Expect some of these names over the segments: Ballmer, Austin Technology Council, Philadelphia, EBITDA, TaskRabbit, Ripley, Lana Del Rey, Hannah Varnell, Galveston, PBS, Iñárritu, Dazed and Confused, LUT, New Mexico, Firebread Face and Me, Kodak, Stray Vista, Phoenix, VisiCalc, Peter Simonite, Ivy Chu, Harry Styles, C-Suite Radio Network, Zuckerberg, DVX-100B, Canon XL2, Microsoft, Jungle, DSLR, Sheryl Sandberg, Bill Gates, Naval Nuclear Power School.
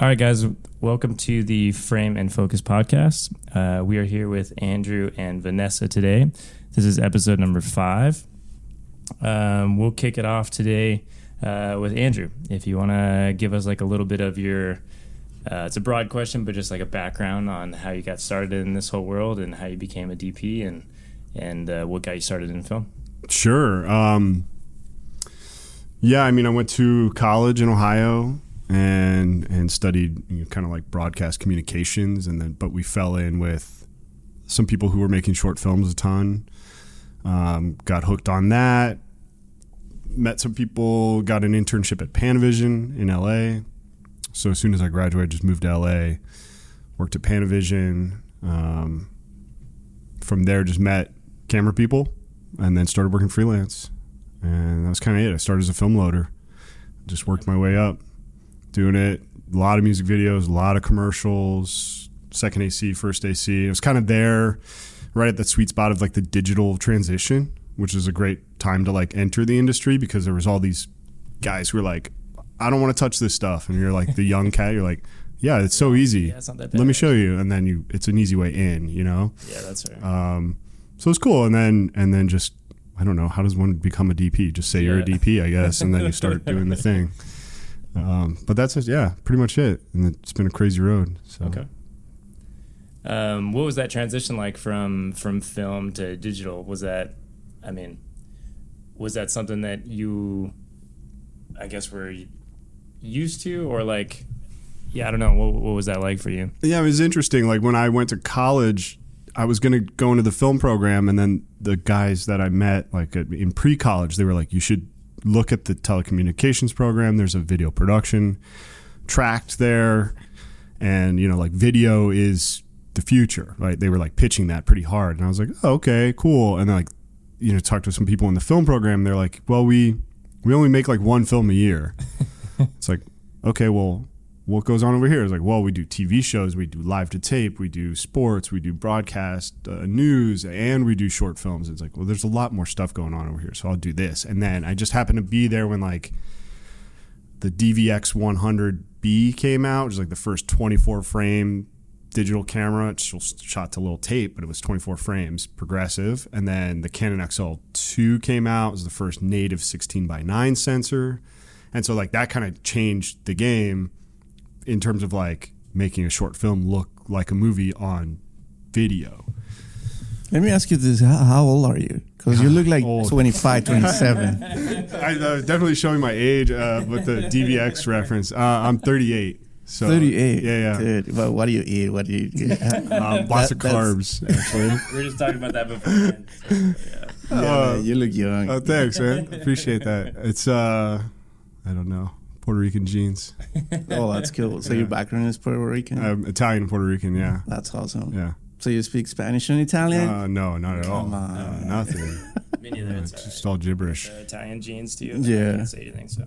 All right, guys, welcome to the Frame and Focus podcast. We are here with Andrew and Vanessa today. This is episode number 5. We'll kick it off today with Andrew. If you want to give us like a little bit of your, it's a broad question, but just like a background on how you got started in this whole world and how you became a DP and what got you started in film. Sure. I went to college in Ohio and studied kind of like broadcast communications, but we fell in with some people who were making short films a ton. Got hooked on that, met some people, got an internship at Panavision in LA. So as soon as I graduated, just moved to LA, worked at Panavision. From there, just met camera people and then started working freelance. And that was kind of it. I started as a film loader, just worked my way up. Doing it, a lot of music videos, a lot of commercials, second AC, first AC. It was kind of there, right at that sweet spot of like the digital transition, which is a great time to like enter the industry because there was all these guys who were like, I don't want to touch this stuff. And you're like the young cat, you're like, yeah, it's so easy. Yeah, it's not that bad. Let me show you. And then it's an easy way in, you know? Yeah, that's right. So it's cool. And then just, I don't know, how does one become a DP? Just say you're a DP, I guess. And then you start doing the thing. But that's pretty much it, and it's been a crazy road. So. Okay. What was that transition like from film to digital? Was that something that you, I guess, were used to, or like, I don't know, what was that like for you? Yeah, it was interesting. Like when I went to college, I was gonna go into the film program, and then the guys that I met like in pre-college, they were like, you should look at the telecommunications program. There's a video production track there. And, like video is the future, right? They were like pitching that pretty hard. And I was like, oh, okay, cool. And then talked to some people in the film program. They're like, well, we only make like one film a year. It's like, okay, well, what goes on over here? It's like, well, we do TV shows, we do live to tape, we do sports, we do broadcast news, and we do short films. It's like, well, there's a lot more stuff going on over here, so I'll do this. And then I just happened to be there when like the DVX-100B came out, which is like the first 24 frame digital camera. It shot to little tape, but it was 24 frames progressive. And then the Canon XL2 came out. It was the first native 16:9 sensor. And so like that kind of changed the game in terms of like making a short film look like a movie on video. Let me ask you this. How old are you? Because you look like old. 25, 27. I was definitely showing my age with the DVX reference. I'm 38. So, 38? Yeah. Dude, well, what do you eat? Lots of carbs, actually. We were just talking about that before. Man, you look young. Oh, thanks, man. Appreciate that. It's, I don't know. Puerto Rican jeans. Oh, that's cool. So your background is Puerto Rican? Italian, Puerto Rican, yeah. That's awesome. Yeah. So you speak Spanish and Italian? No, not at all. Come on. Nothing. Me neither. It's just all gibberish. Italian jeans to you? Yeah. I didn't say anything, so.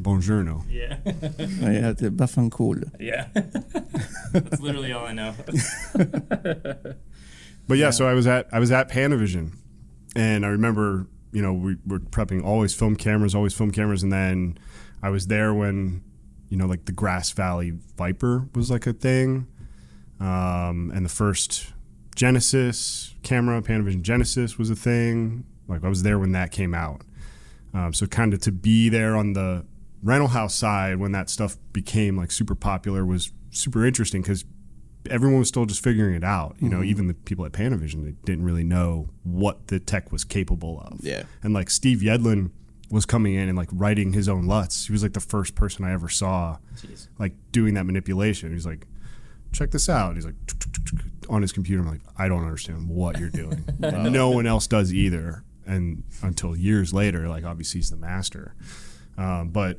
Buongiorno. Yeah. Yeah, the Baffanculo. Yeah. That's literally all I know. But so I was at Panavision, and I remember, we were prepping always film cameras. And then I was there when, like the Grass Valley Viper was like a thing. And the first Genesis camera, Panavision Genesis, was a thing. Like I was there when that came out. So kind of to be there on the rental house side when that stuff became like super popular was super interesting because everyone was still just figuring it out. Even the people at Panavision, they didn't really know what the tech was capable of. Yeah. And like Steve Yedlin was coming in and like writing his own LUTs. He was like the first person I ever saw like doing that manipulation. He's like, check this out. He's like on his computer. I'm like, I don't understand what you're doing. No one else does either. And until years later, like obviously he's the master. But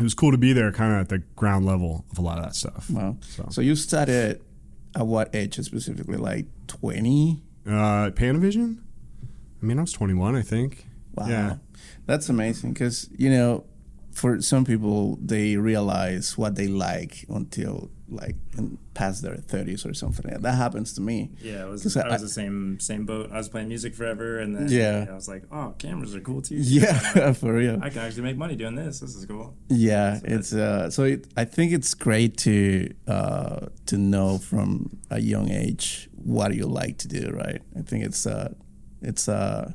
it was cool to be there kind of at the ground level of a lot of that stuff. Wow. So you started at what age specifically, like 20? Panavision? I was 21, I think. Wow. Yeah. That's amazing because, for some people, they realize what they like until like past their 30s or something. Like that happens to me. Yeah, I was the same boat. I was playing music forever, and then I was like, oh, cameras are cool too. Yeah, for real. I can actually make money doing this. This is cool. Yeah, so it's I think it's great to know from a young age what you like to do, right? I think I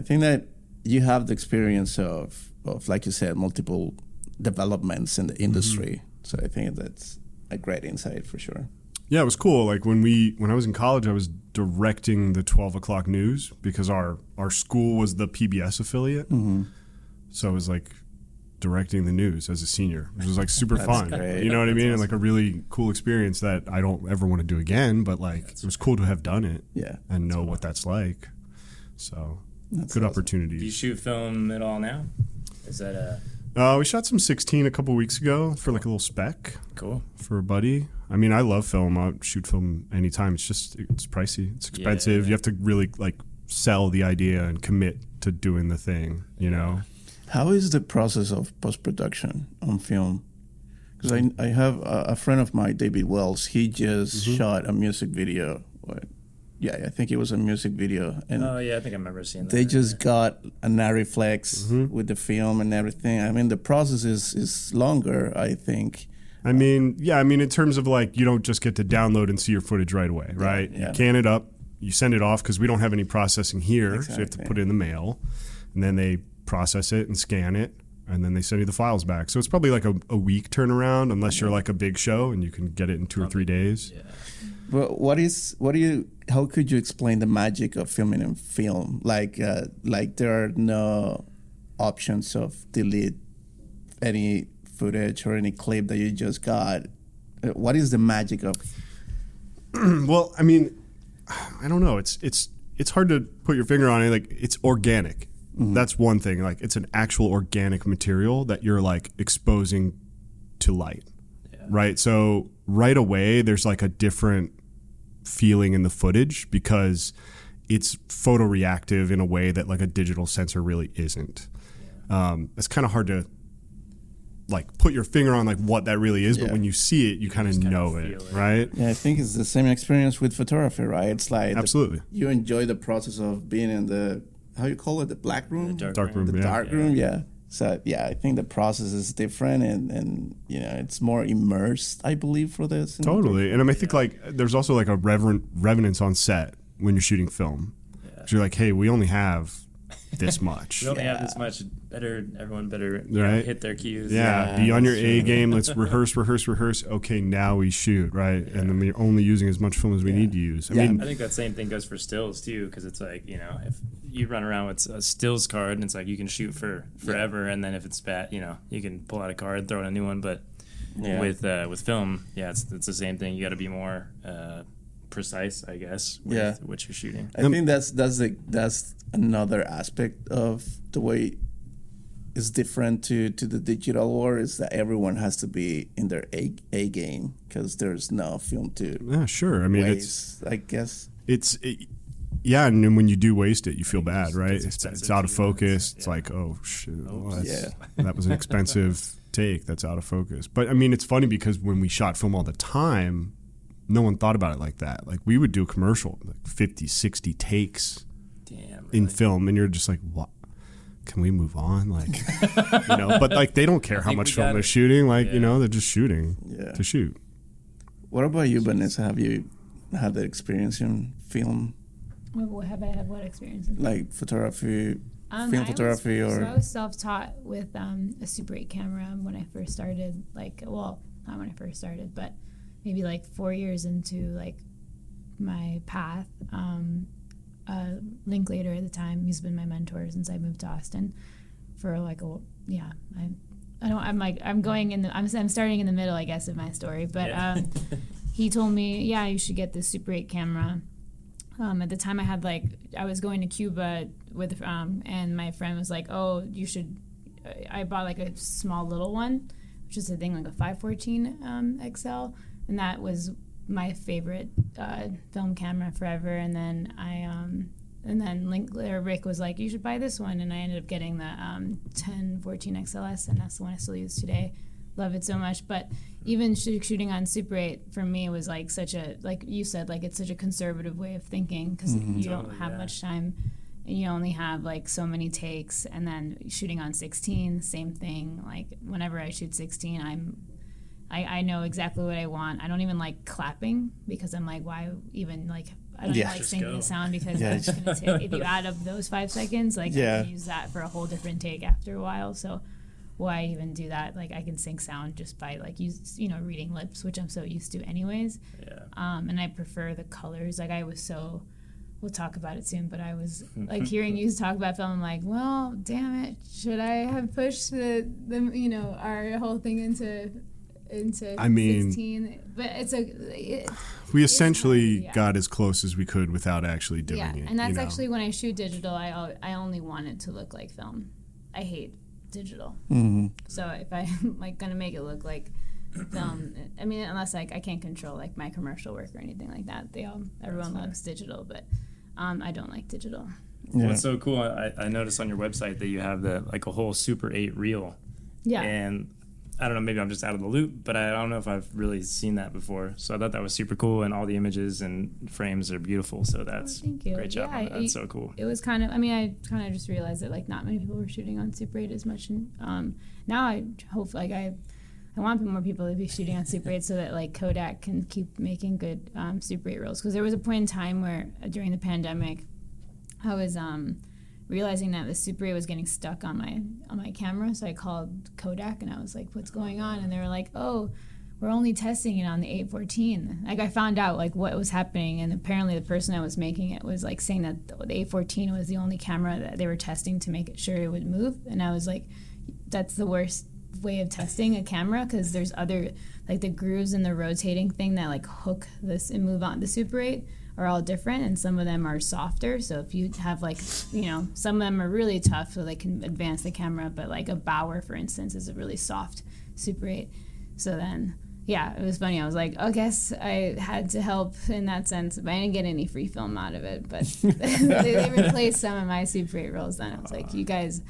think that you have the experience of like you said, multiple developments in the industry. Mm-hmm. So I think that's a great insight for sure. Yeah, it was cool. Like when I was in college, I was directing the 12 o'clock news because our school was the PBS affiliate. Mm-hmm. So I was like directing the news as a senior, which was like super fun. Great. You know what I mean? Awesome. And like a really cool experience that I don't ever want to do again, but like it was cool to have done it and know what that's like. So that's good opportunities. Do you shoot film at all now? Is that a... we shot some 16 a couple weeks ago for like a little spec. Cool. For a buddy. I mean, I love film. I'll shoot film anytime. It's just, it's pricey. It's expensive. Yeah, yeah. You have to really like sell the idea and commit to doing the thing, you know? How is the process of post-production on film? Because I have a friend of mine, David Wells. He just shot a music video. Yeah, I think it was a music video. And oh, yeah, I think I remember seeing that. They just got an Ariflex with the film and everything. I mean, the process is longer, I think. I mean, in terms of like, you don't just get to download and see your footage right away, right? Yeah. You can it up, you send it off, because we don't have any processing here, exactly. So you have to put it in the mail. And then they process it and scan it, and then they send you the files back. So it's probably like a week turnaround, unless you're like a big show and you can get it in two or 3 days. Yeah. But how could you explain the magic of filming in film? Like there are no options of delete any footage or any clip that you just got. What is the magic of? Well, I mean, I don't know. It's hard to put your finger on it. Like it's organic. Mm-hmm. That's one thing. Like it's an actual organic material that you're like exposing to light. Yeah. Right. So right away, there's like a different feeling in the footage because it's photoreactive in a way that like a digital sensor really isn't. Yeah. It's kind of hard to like put your finger on like what that really is, but when you see it, you kind of know it, right? Yeah, I think it's the same experience with photography, right? It's like absolutely you enjoy the process of being in the the black room, the dark room, the dark room, yeah. So yeah, I think the process is different, and you know it's more immersed, I believe, for this. Totally, and I mean, I think like there's also like a reverence on set when you're shooting film. Yeah. You're like, hey, we only have this much. We only have this much. Everyone better hit their cues. Yeah, be on your A game. Let's rehearse. Okay, now we shoot, right? Yeah. And then we're only using as much film as we need to use. I mean, I think that same thing goes for stills too, because it's like, you know, if you run around with a stills card and it's like you can shoot for forever, and then if it's bad, you know, you can pull out a card, throw in a new one. But with film, it's the same thing. You got to be more precise, I guess, with what you're shooting. I think that's another aspect of the way is different to the digital world, is that everyone has to be in their A game because there's no film to waste, I guess. And then when you do waste it, you feel bad, right? It's out of focus. It's like, oh, shit. Oh, that was an expensive take. That's out of focus. But, I mean, it's funny because when we shot film all the time, no one thought about it like that. Like, we would do a commercial, like 50, 60 takes in film, and you're just like, what? Can we move on? Like, you know, but like they don't care how much film they're shooting. Like, you know, they're just shooting to shoot. What about you, Vanessa? Have you had that experience in film? Have I had what experience in film? Like photography, So I was self-taught with a Super 8 camera when I first started. Like, well, not when I first started, but maybe like 4 years into like my path. Linklater at the time, he's been my mentor since I moved to Austin for like I'm starting in the middle, I guess, of my story, but he told me you should get this Super 8 camera. At the time I was going to Cuba with and my friend was like, oh, you should, I bought like a small little one, which is a thing like a 514 XL, and that was my favorite film camera forever. And then I And then Rick was like, you should buy this one. And I ended up getting the 1014 XLS, and that's the one I still use today. Love it so much. But even shooting on Super 8 for me was like such a, like you said, like it's such a conservative way of thinking because you don't have much time. You only have like so many takes. And then shooting on 16, same thing. Like whenever I shoot 16, I know exactly what I want. I don't even like clapping because I'm like, why even like, I don't like syncing the sound because it's gonna take, if you add up those 5 seconds, like I can use that for a whole different take after a while. So why even do that? Like I can sync sound just by like reading lips, which I'm so used to anyways. Yeah. And I prefer the colors. Like I was so, we'll talk about it soon, but I was like hearing you talk about film, I'm like, well, damn it, should I have pushed the our whole thing into 16? But it's we essentially got as close as we could without actually doing it. Yeah, and that's actually when I shoot digital, I only want it to look like film. I hate digital. Mm-hmm. So if I'm like gonna make it look like film, I mean, unless like I can't control like my commercial work or anything like that. Everyone loves digital, but I don't like digital. Yeah. Well, it's so cool. I noticed on your website that you have a whole Super 8 reel. Yeah. And I don't know, maybe I'm just out of the loop, but I don't know if I've really seen that before. So I thought that was super cool, and all the images and frames are beautiful. So that's great job. Yeah, that's so cool. It was kind of, I just realized that like not many people were shooting on Super 8 as much. And now I hope I want more people to be shooting on Super 8 so that like Kodak can keep making good Super 8 reels. Because there was a point in time where during the pandemic, I was realizing that the Super 8 was getting stuck on my camera, so I called Kodak and I was like, what's going on? And they were like, oh, we're only testing it on the 814. Like I found out like what was happening, and apparently the person that was making it was like saying that the 814 was the only camera that they were testing to make sure it would move. And I was like, that's the worst way of testing a camera, because there's other, like the grooves and the rotating thing that like hook this and move on the Super 8 are all different, and some of them are softer. So if you have some of them are really tough so they can advance the camera, but like a Bauer, for instance, is a really soft Super 8. So then, it was funny. I was like, I guess I had to help in that sense, but I didn't get any free film out of it. But they replaced some of my Super 8 rolls then. I was like, you guys,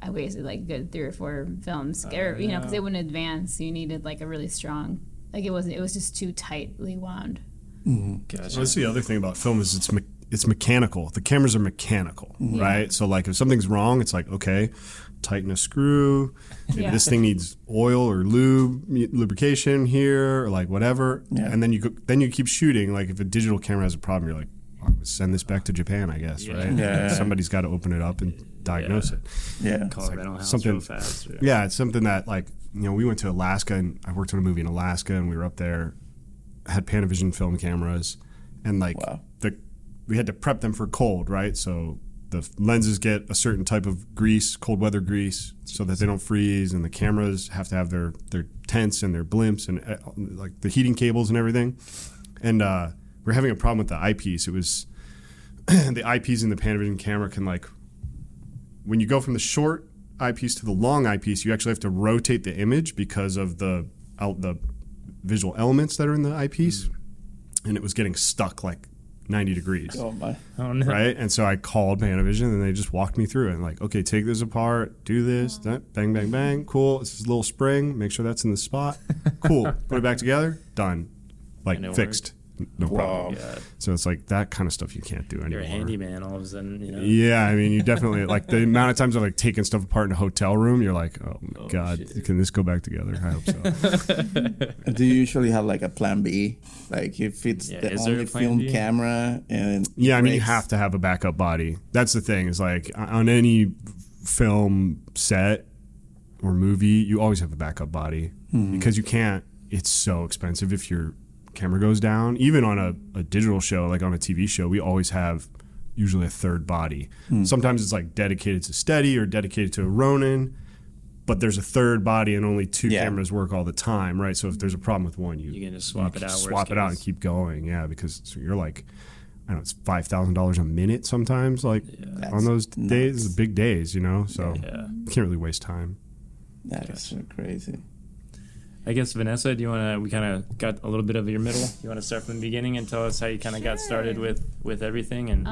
I wasted like good 3 or 4 films, because they wouldn't advance. You needed like a really strong, like it was just too tightly wound. Mm-hmm. Gotcha. Well, that's the other thing about film is it's mechanical. The cameras are mechanical, right? So like if something's wrong, it's like, okay, tighten a screw. Maybe this thing needs oil or lubrication here, or like whatever. Yeah. And then you keep shooting. Like if a digital camera has a problem, you're like, send this back to Japan, I guess, right? Yeah. Somebody's got to open it up and diagnose it. Yeah. Call it rental house real fast. Yeah, it's something that we went to Alaska, and I worked on a movie in Alaska, and we were up there. Had Panavision film cameras, and we had to prep them for cold, right? So the lenses get a certain type of grease, cold weather grease, so that they don't freeze, and the cameras have to have their tents and their blimps and like the heating cables and everything. And we're having a problem with the eyepiece. It was the eyepiece in the Panavision camera can when you go from the short eyepiece to the long eyepiece, you actually have to rotate the image because of the visual elements that are in the eyepiece, and it was getting stuck 90 degrees. Oh my! Oh no! Right, and so I called Panavision, and they just walked me through it. And okay, take this apart, do this, that, bang, bang, bang, cool. It's this little spring. Make sure that's in the spot. Cool. Put it back together. Done. Fixed. Worked. No problem. Yeah. So it's that kind of stuff you can't do anymore. You're a handyman all of a sudden. Yeah, I mean, you definitely the amount of times I've taken stuff apart in a hotel room. You're like, oh my god, shit. Can this go back together? I hope so. Do you usually have a plan B? If it's the only film B? Camera and you have to have a backup body. That's the thing. Is on any film set or movie, you always have a backup body because you can't. It's so expensive if you're camera goes down. Even on a digital show, on a TV show, we always have usually a third body. Sometimes it's dedicated to Steady or dedicated to a Ronin, but there's a third body and only two cameras work all the time, right? So if there's a problem with one, you can just swap it out and keep going. Yeah, because you're I don't know, it's $5,000 a minute sometimes on those days, the big days, so you can't really waste time. That is so crazy. I guess, Vanessa, do you want to, we kind of got a little bit of your middle. You want to start from the beginning and tell us how you kind of Sure. got started with everything? And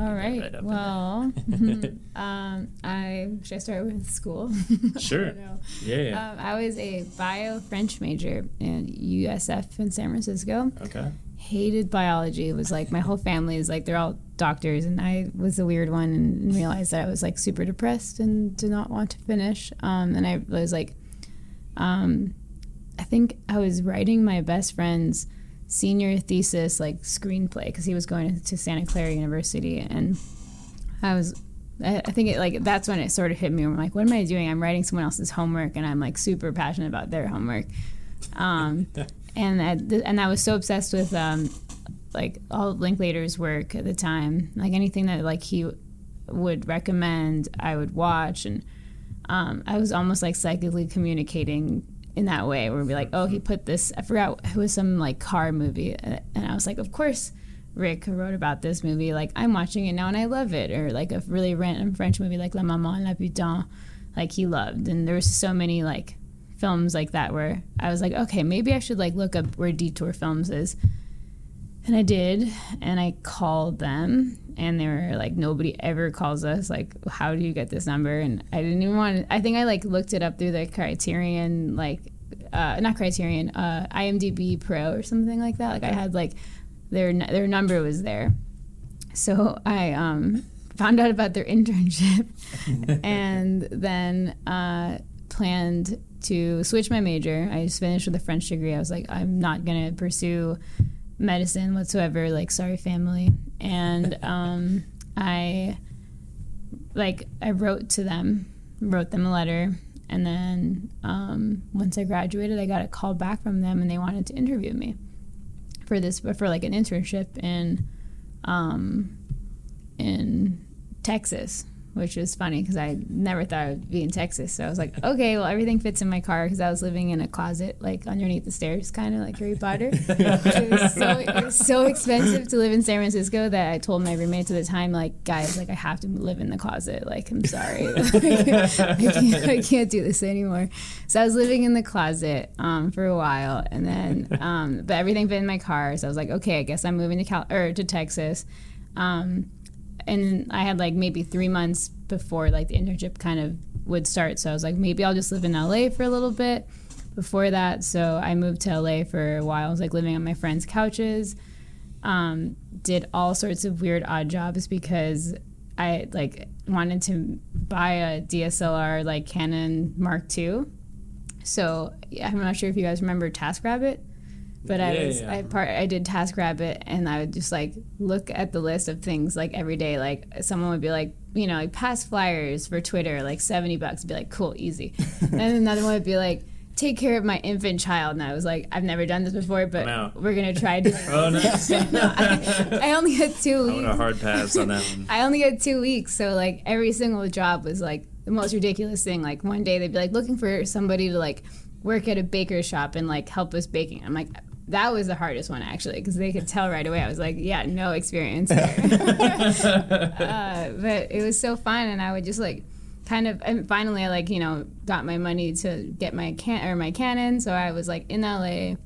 all right. Right well, should I start with school? Sure. Yeah. I was a bio-French major in USF in San Francisco. Okay. Hated biology. It was like my whole family is like, they're all doctors, and I was the weird one and realized that I was like super depressed and did not want to finish. And I was like, I think I was writing my best friend's senior thesis, like screenplay, because he was going to Santa Clara University, and I think it like that's when it sort of hit me. I'm like, what am I doing? I'm writing someone else's homework, and I'm like super passionate about their homework. And I was so obsessed with like all of Linklater's work at the time, like anything that like he would recommend, I would watch, and I was almost like psychically communicating in that way, where we'd be like, oh, he put this, I forgot, it was some like car movie, and I was like, of course Rick wrote about this movie, like I'm watching it now and I love it. Or like a really random French movie like La Maman, La Putain, like he loved. And there was so many like films like that where I was like, okay, maybe I should like look up where Detour Films is. And I did, and I called them, and they were like, nobody ever calls us, like how do you get this number? And I didn't even want to, I think I like looked it up through the Criterion, like not Criterion, IMDb Pro or something like that. Like I had like their number was there, so I found out about their internship and then planned to switch my major. I just finished with a French degree. I was like, I'm not gonna pursue medicine whatsoever, like sorry family. And I wrote them a letter, and then once I graduated, I got a call back from them, and they wanted to interview me for like an internship in Texas, which was funny because I never thought I would be in Texas. So I was like, okay, well, everything fits in my car, because I was living in a closet, like underneath the stairs, kind of like Harry Potter. It was so expensive to live in San Francisco that I told my roommates at the time, like, guys, like I have to live in the closet. Like, I'm sorry. Like, I can't do this anymore. So I was living in the closet for a while, and then, but everything fit in my car. So I was like, okay, I guess I'm moving to Texas. And I had like maybe 3 months before like the internship kind of would start. So I was like, maybe I'll just live in LA for a little bit before that. So I moved to LA for a while. I was like living on my friends' couches, did all sorts of weird odd jobs because I like wanted to buy a DSLR, like Canon Mark II. So yeah, I'm not sure if you guys remember TaskRabbit. But I did TaskRabbit, and I would just like look at the list of things like every day. Like someone would be like, you know, like pass flyers for Twitter, like $70. I'd be like, cool, easy. And then another one would be like, take care of my infant child. And I was like, I've never done this before, but we're gonna try doing it. Oh no! I only had 2 weeks. I want a hard pass on that one. I only had 2 weeks, so like every single job was like the most ridiculous thing. Like one day they'd be like looking for somebody to like work at a baker's shop and like help us baking. I'm like, that was the hardest one, actually, because they could tell right away. I was like, yeah, no experience here. But it was so fun, and I would just, like, kind of... And finally, I, like, you know, got my money to get my Canon, so I was, like, in L.A.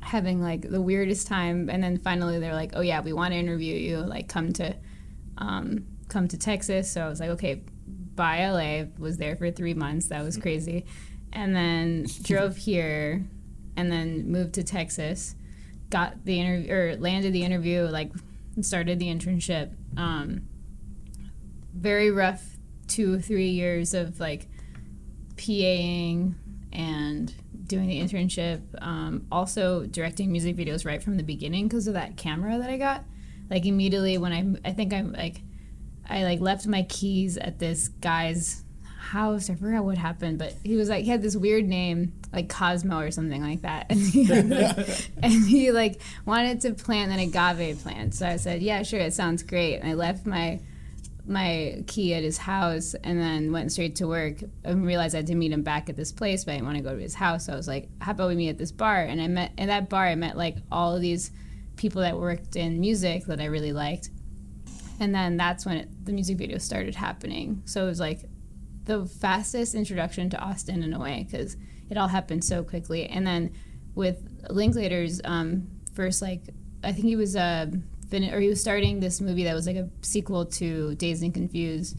having, like, the weirdest time, and then finally they're like, oh, yeah, we want to interview you, like, come to Texas. So I was like, okay, bye, L.A. Was there for 3 months. That was crazy. And then drove here... and then moved to Texas, got the interview, or landed the interview, like started the internship. Very rough 2-3 years of like PAing and doing the internship. Also directing music videos right from the beginning because of that camera that I got. Like immediately when I left my keys at this guy's house. I forgot what happened, but he was like, he had this weird name, like Cosmo or something like that, and he like wanted to plant an agave plant. So I said, yeah, sure, it sounds great. And I left my key at his house, and then went straight to work, and realized I had to meet him back at this place, but I didn't want to go to his house. So I was like, how about we meet at this bar? And I met like all of these people that worked in music that I really liked, and then that's when the music video started happening. So it was like the fastest introduction to Austin in a way, because it all happened so quickly. And then with Linklater's first, like, I think he was starting this movie that was like a sequel to Dazed and Confused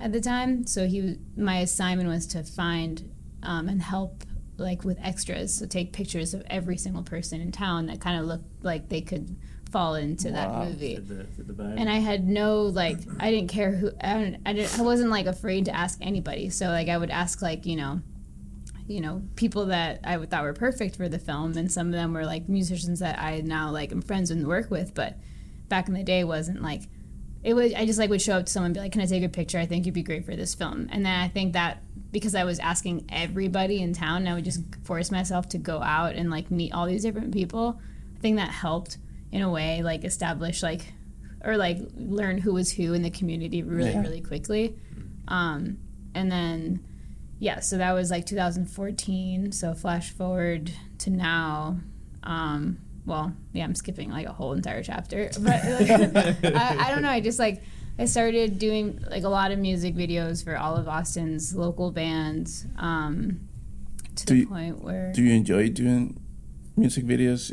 at the time. So my assignment was to find and help like with extras, so take pictures of every single person in town that kind of looked like they could fall into that movie. And I had no, like, I didn't care who, I wasn't like afraid to ask anybody. So like I would ask like, you know, people that I thought were perfect for the film, and some of them were like musicians that I now like am friends and work with, but back in the day wasn't like, it was, I just like would show up to someone and be like, can I take a picture? I think you'd be great for this film. And then I think that because I was asking everybody in town, I would just force myself to go out and like meet all these different people. I think that helped in a way, like establish like, or like learn who was who in the community really quickly. And then, yeah, so that was like 2014. So flash forward to now, I'm skipping like a whole entire chapter, but like, I don't know. I just like, I started doing like a lot of music videos for all of Austin's local bands point where... Do you enjoy doing music videos?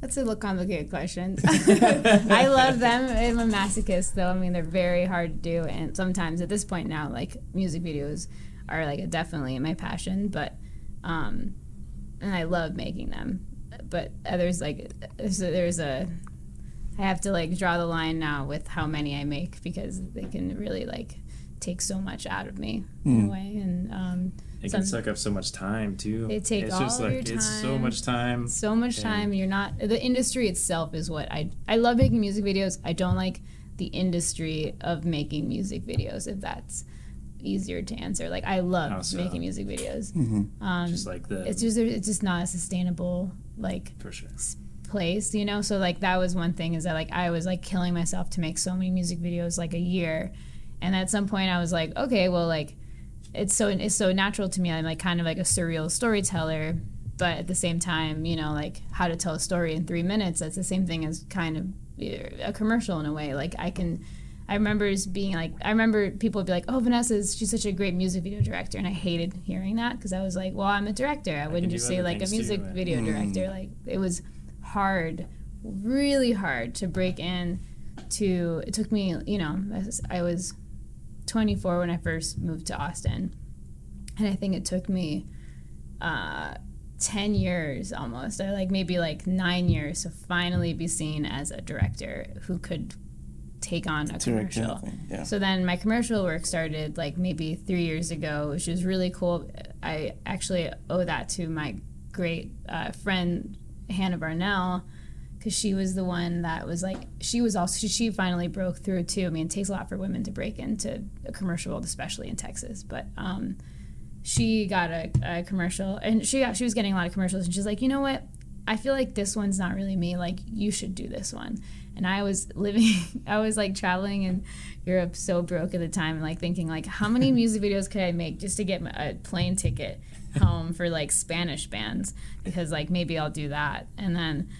That's a little complicated question. I love them. I'm a masochist, though. I mean, they're very hard to do, and sometimes at this point now, like, music videos are like definitely my passion, but and I love making them. But others, like, I have to like draw the line now with how many I make, because they can really like take so much out of me in a way, and it can suck up so much time too. It takes all just of your time. It's so much time. So much time. You're not the industry itself is what I love making music videos. I don't like the industry of making music videos. If that's easier to answer, like I love making music videos. Mm-hmm. Just like the it's just not a sustainable like for sure. Place, you know, so like that was one thing is that like I was like killing myself to make so many music videos like a year, and at some point I was like, okay, well, like it's so natural to me. I'm like kind of like a surreal storyteller, but at the same time, you know, like how to tell a story in 3 minutes, that's the same thing as kind of a commercial in a way. Like I remember people would be like, oh, she's such a great music video director. And I hated hearing that, because I was like, well, I'm a director. I wouldn't just say like a music video director. Like it was hard, really hard to break in to, it took me, you know, I was 24 when I first moved to Austin, and I think it took me 10 years almost, or like maybe like 9 years to finally be seen as a director who could take on a commercial. Yeah. So then my commercial work started like maybe 3 years ago, which is really cool. I actually owe that to my great friend Hannah Varnell, because she was the one that was like, she finally broke through too. I mean, it takes a lot for women to break into a commercial world, especially in Texas, but she got a commercial, and she was getting a lot of commercials, and she's like, you know what, I feel like this one's not really me, like you should do this one. And I was like traveling in Europe so broke at the time, and like thinking like, how many music videos could I make just to get a plane ticket home for like Spanish bands, because like maybe I'll do that. And then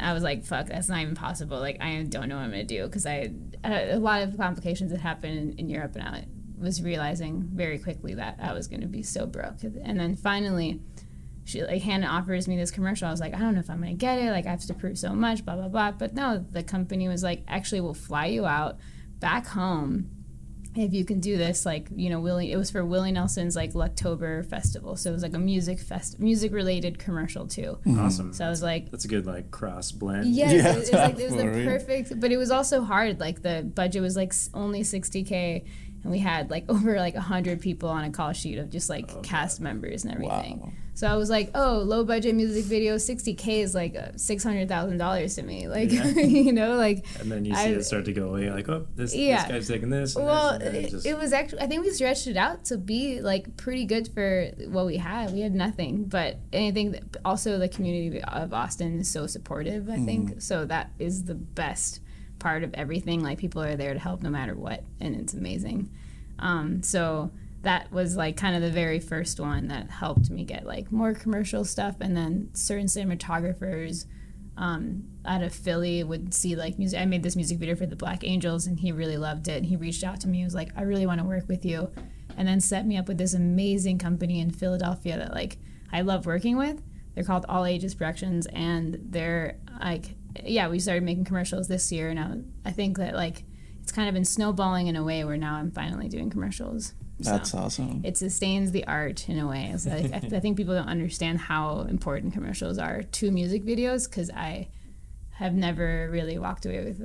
I was like, fuck, that's not even possible. Like I don't know what I'm gonna do, because I had a lot of complications that happened in Europe, and I was realizing very quickly that I was gonna be so broke. And then finally, Hannah offers me this commercial. I was like, I don't know if I'm gonna get it. Like I have to prove so much, blah blah blah. But no, the company was like, actually, we'll fly you out back home if you can do this, like, you know, it was for Willie Nelson's like Lucktober festival, so it was like a music related commercial too. Awesome. So I was like, that's a good like cross blend. Yes, yeah, it was the perfect, but it was also hard. Like the budget was like only $60K, and we had like over like 100 people on a call sheet of just like cast members and everything. Wow. So I was like, oh, low budget music video, $60K is like $600,000 to me. Like, yeah. You know, like. And then you see it start to go away. You're like, oh, this guy's taking this. And well, this, and it was actually, I think we stretched it out to be like pretty good for what we had. We had nothing, but anything that, also the community of Austin is so supportive, I think. So that is the best part of everything. Like people are there to help no matter what. And it's amazing. So that was like kind of the very first one that helped me get like more commercial stuff. And then certain cinematographers out of Philly would see like music. I made this music video for the Black Angels, and he really loved it, and he reached out to me. He was like, I really want to work with you. and then set me up with this amazing company in Philadelphia that, like, I love working with. They're called All Ages Productions, and they're, like, yeah, we started making commercials this year, and I think that, like, it's kind of been snowballing in a way where now I'm finally doing commercials. That's awesome. It sustains the art in a way. It's like, I think people don't understand how important commercials are to music videos, because I have never really walked away with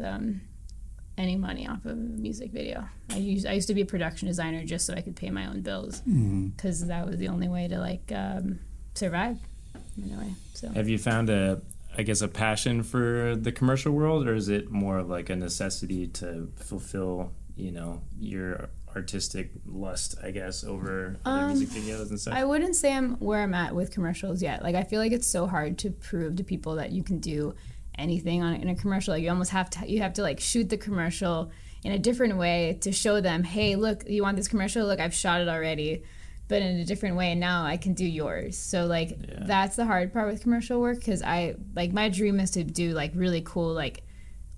any money off of a music video. I used to be a production designer just so I could pay my own bills, because that was the only way to, like, survive in a way. So have you found a passion for the commercial world, or is it more of like a necessity to fulfill, you know, your artistic lust, I guess, over other music videos and stuff? I wouldn't say I'm where I'm at with commercials yet. Like, I feel like it's so hard to prove to people that you can do anything in a commercial. Like, you almost have to like shoot the commercial in a different way to show them, hey, look, you want this commercial? Look, I've shot it already, but in a different way, and now I can do yours. So, like, that's the hard part with commercial work, because I, like, my dream is to do, like, really cool, like,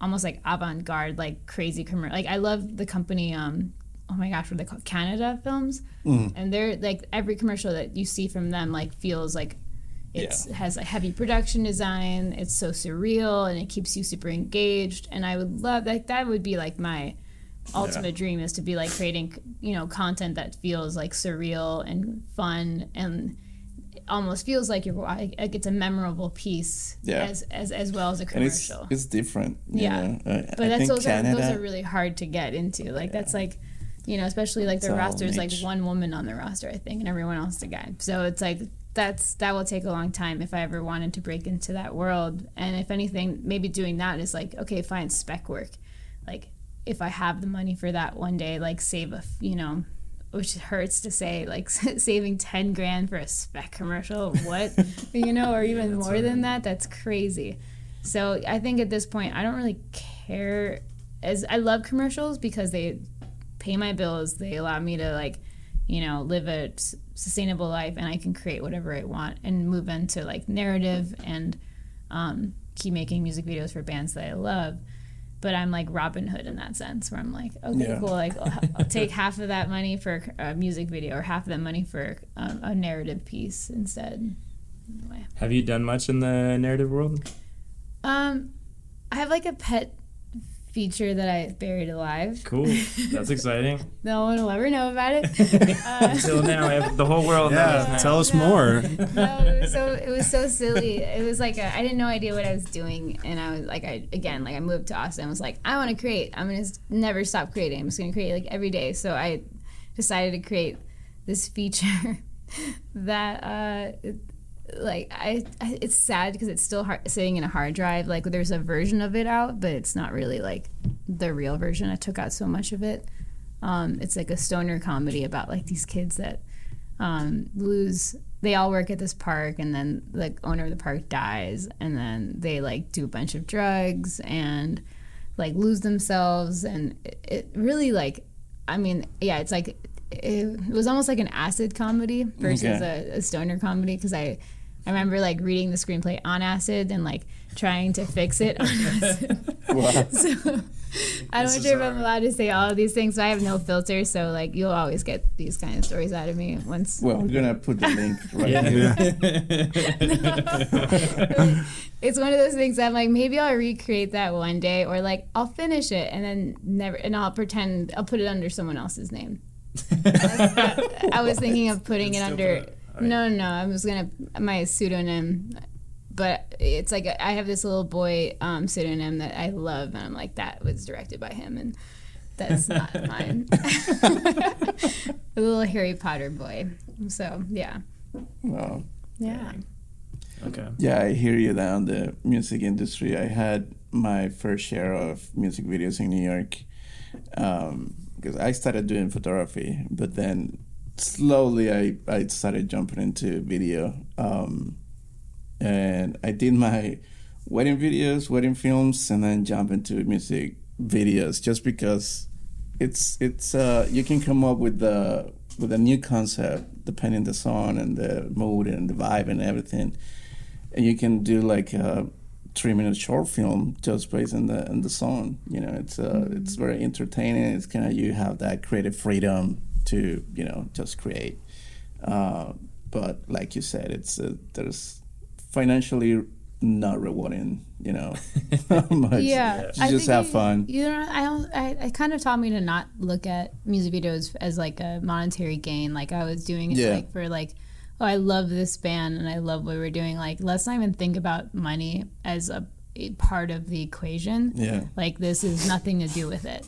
almost like avant-garde, like, crazy commercial. Like, I love the company, oh my gosh, what are they called? Canada Films. And they're, like, every commercial that you see from them, like, feels like it has a heavy production design. It's so surreal, and it keeps you super engaged. And I would love, like, that would be, like, my ultimate dream, is to be, like, creating, you know, content that feels, like, surreal and fun, and almost feels like you're, like, it's a memorable piece as well as a commercial. And it's different. But I think those are really hard to get into. Like, that's, like, you know, especially, like, their roster is, like, one woman on the roster, I think, and everyone else is a guy. So it's, like, that will take a long time if I ever wanted to break into that world. And if anything, maybe doing that is, like, okay, fine, spec work. Like, if I have the money for that one day, like, save a, you know, which hurts to say, like, saving $10,000 for a spec commercial, what, you know, or even more than that, that's crazy. So I think at this point, I don't really care. I love commercials because they pay my bills, they allow me to, like, you know, live a sustainable life, and I can create whatever I want and move into, like, narrative and keep making music videos for bands that I love. But I'm like Robin Hood in that sense, where I'm like, okay, cool, like, I'll take half of that money for a music video, or half of that money for a narrative piece instead. Anyway. Have you done much in the narrative world? I have, like, a pet feature that I buried alive. Cool, that's exciting. No one will ever know about it. Until now, the whole world knows. Tell us more. So it was so silly. It was like I didn't know idea what I was doing, and I was like, I moved to Austin. I was like, I want to create. I'm gonna never stop creating. I'm just gonna create, like, every day. So I decided to create this feature that. It's sad because it's still sitting in a hard drive. Like, there's a version of it out, but it's not really, like, the real version. I took out so much of it. It's like a stoner comedy about, like, these kids that they all work at this park, and then the, like, owner of the park dies, and then they, like, do a bunch of drugs and, like, lose themselves. And it really, like, I mean, yeah, it's like it was almost like an acid comedy versus a stoner comedy, because I remember, like, reading the screenplay on acid and, like, trying to fix it on acid. So I'm not sure if I'm allowed to say all of these things, but I have no filter, so, like, you'll always get these kind of stories out of me once. Well, we're going to put the link right here. No. It's one of those things that I'm like, maybe I'll recreate that one day, or, like, I'll finish it and then I'll pretend, I'll put it under someone else's name. I was thinking of putting it under... No, I was going to... My pseudonym... But it's like I have this little boy pseudonym that I love, and I'm like, that was directed by him, and that's not mine. A little Harry Potter boy. So, yeah. Wow. Yeah. Okay. Yeah, I hear you there on the music industry. I had my first share of music videos in New York. Because I started doing photography, but then slowly I started jumping into video. And I did my wedding videos, wedding films, and then jump into music videos, just because it's you can come up with a new concept depending on the song and the mood and the vibe and everything. And you can do like a 3-minute short film just based on the song. You know, it's very entertaining. It's kind of, you have that creative freedom to, you know, just create. But like you said, it's there's financially not rewarding, you know, much. Yeah, you just have fun. You know, I kind of taught me to not look at music videos as like a monetary gain. Like I was doing it like for like, oh, I love this band and I love what we're doing. Like, let's not even think about money as a part of the equation. Yeah, like this is nothing to do with it,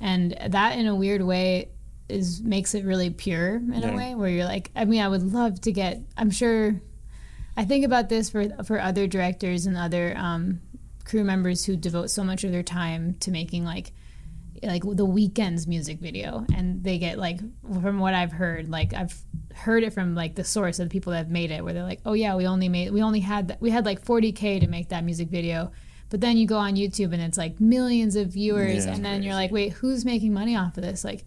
and that in a weird way is makes it really pure in a way where you're like, I mean, I would love to get. I'm sure. I think about this for other directors and other crew members who devote so much of their time to making like The Weeknd's music video, and they get like, from what I've heard, like I've heard it from like the source of the people that have made it, where they're like, oh yeah, we had like $40,000 to make that music video, but then you go on YouTube and it's like millions of viewers, and then you're like, wait, who's making money off of this? Like,